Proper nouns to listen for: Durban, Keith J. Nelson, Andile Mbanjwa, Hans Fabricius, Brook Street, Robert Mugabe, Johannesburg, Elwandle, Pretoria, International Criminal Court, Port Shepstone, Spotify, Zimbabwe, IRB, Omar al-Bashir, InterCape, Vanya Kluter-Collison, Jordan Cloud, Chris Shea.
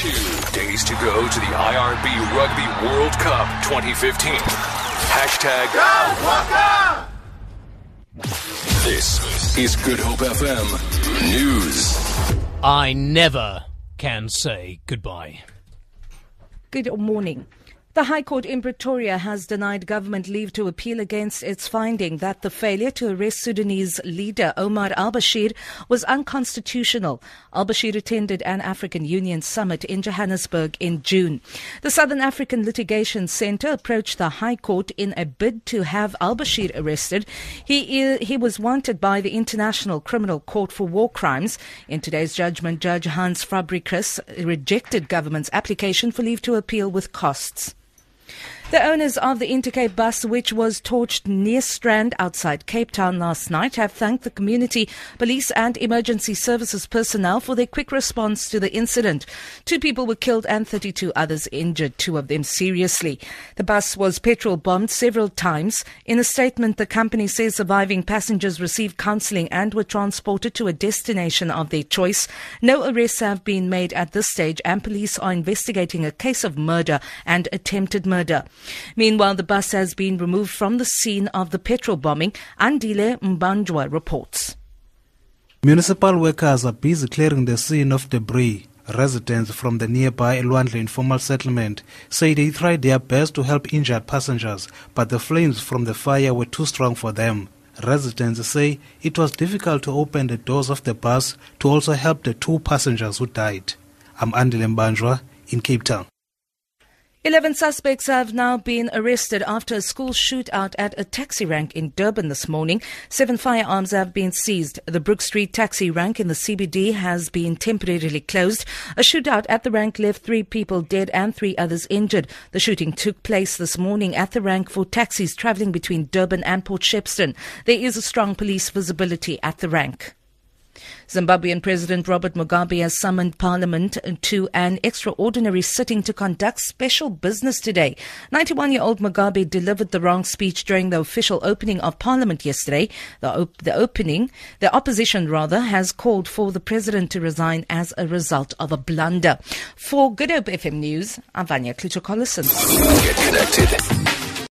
2 days to go to the IRB Rugby World Cup 2015. Hashtag Go Waka! This is Good Hope FM News. I never can say goodbye. Good morning. The High Court in Pretoria has denied government leave to appeal against its finding that the failure to arrest Sudanese leader Omar al-Bashir was unconstitutional. Al-Bashir attended an African Union summit in Johannesburg in June. The Southern African Litigation Centre approached the High Court in a bid to have al-Bashir arrested. He was wanted by the International Criminal Court for war crimes. In today's judgment, Judge Hans Fabricius rejected government's application for leave to appeal with costs. The owners of the InterCape bus, which was torched near Strand outside Cape Town last night, have thanked the community, police and emergency services personnel for their quick response to the incident. 2 people were killed and 32 others injured, 2 of them seriously. The bus was petrol bombed several times. In a statement, the company says surviving passengers received counselling and were transported to a destination of their choice. No arrests have been made at this stage, and police are investigating a case of murder and attempted murder. Meanwhile, the bus has been removed from the scene of the petrol bombing. Andile Mbanjwa reports. Municipal workers are busy clearing the scene of debris. Residents from the nearby Elwandle informal settlement say they tried their best to help injured passengers, but the flames from the fire were too strong for them. Residents say it was difficult to open the doors of the bus to also help the 2 passengers who died. I'm Andile Mbanjwa in Cape Town. 11 suspects have now been arrested after a school shootout at a taxi rank in Durban this morning. 7 firearms have been seized. The Brook Street taxi rank in the CBD has been temporarily closed. A shootout at the rank left 3 people dead and 3 others injured. The shooting took place this morning at the rank for taxis travelling between Durban and Port Shepstone. There is a strong police visibility at the rank. Zimbabwean President Robert Mugabe has summoned Parliament to an extraordinary sitting to conduct special business today. 91-year-old Mugabe delivered the wrong speech during the official opening of Parliament yesterday. The opposition has called for the president to resign as a result of a blunder. For Good Hope FM News, I'm Vanya Kluter-Collison. Get connected.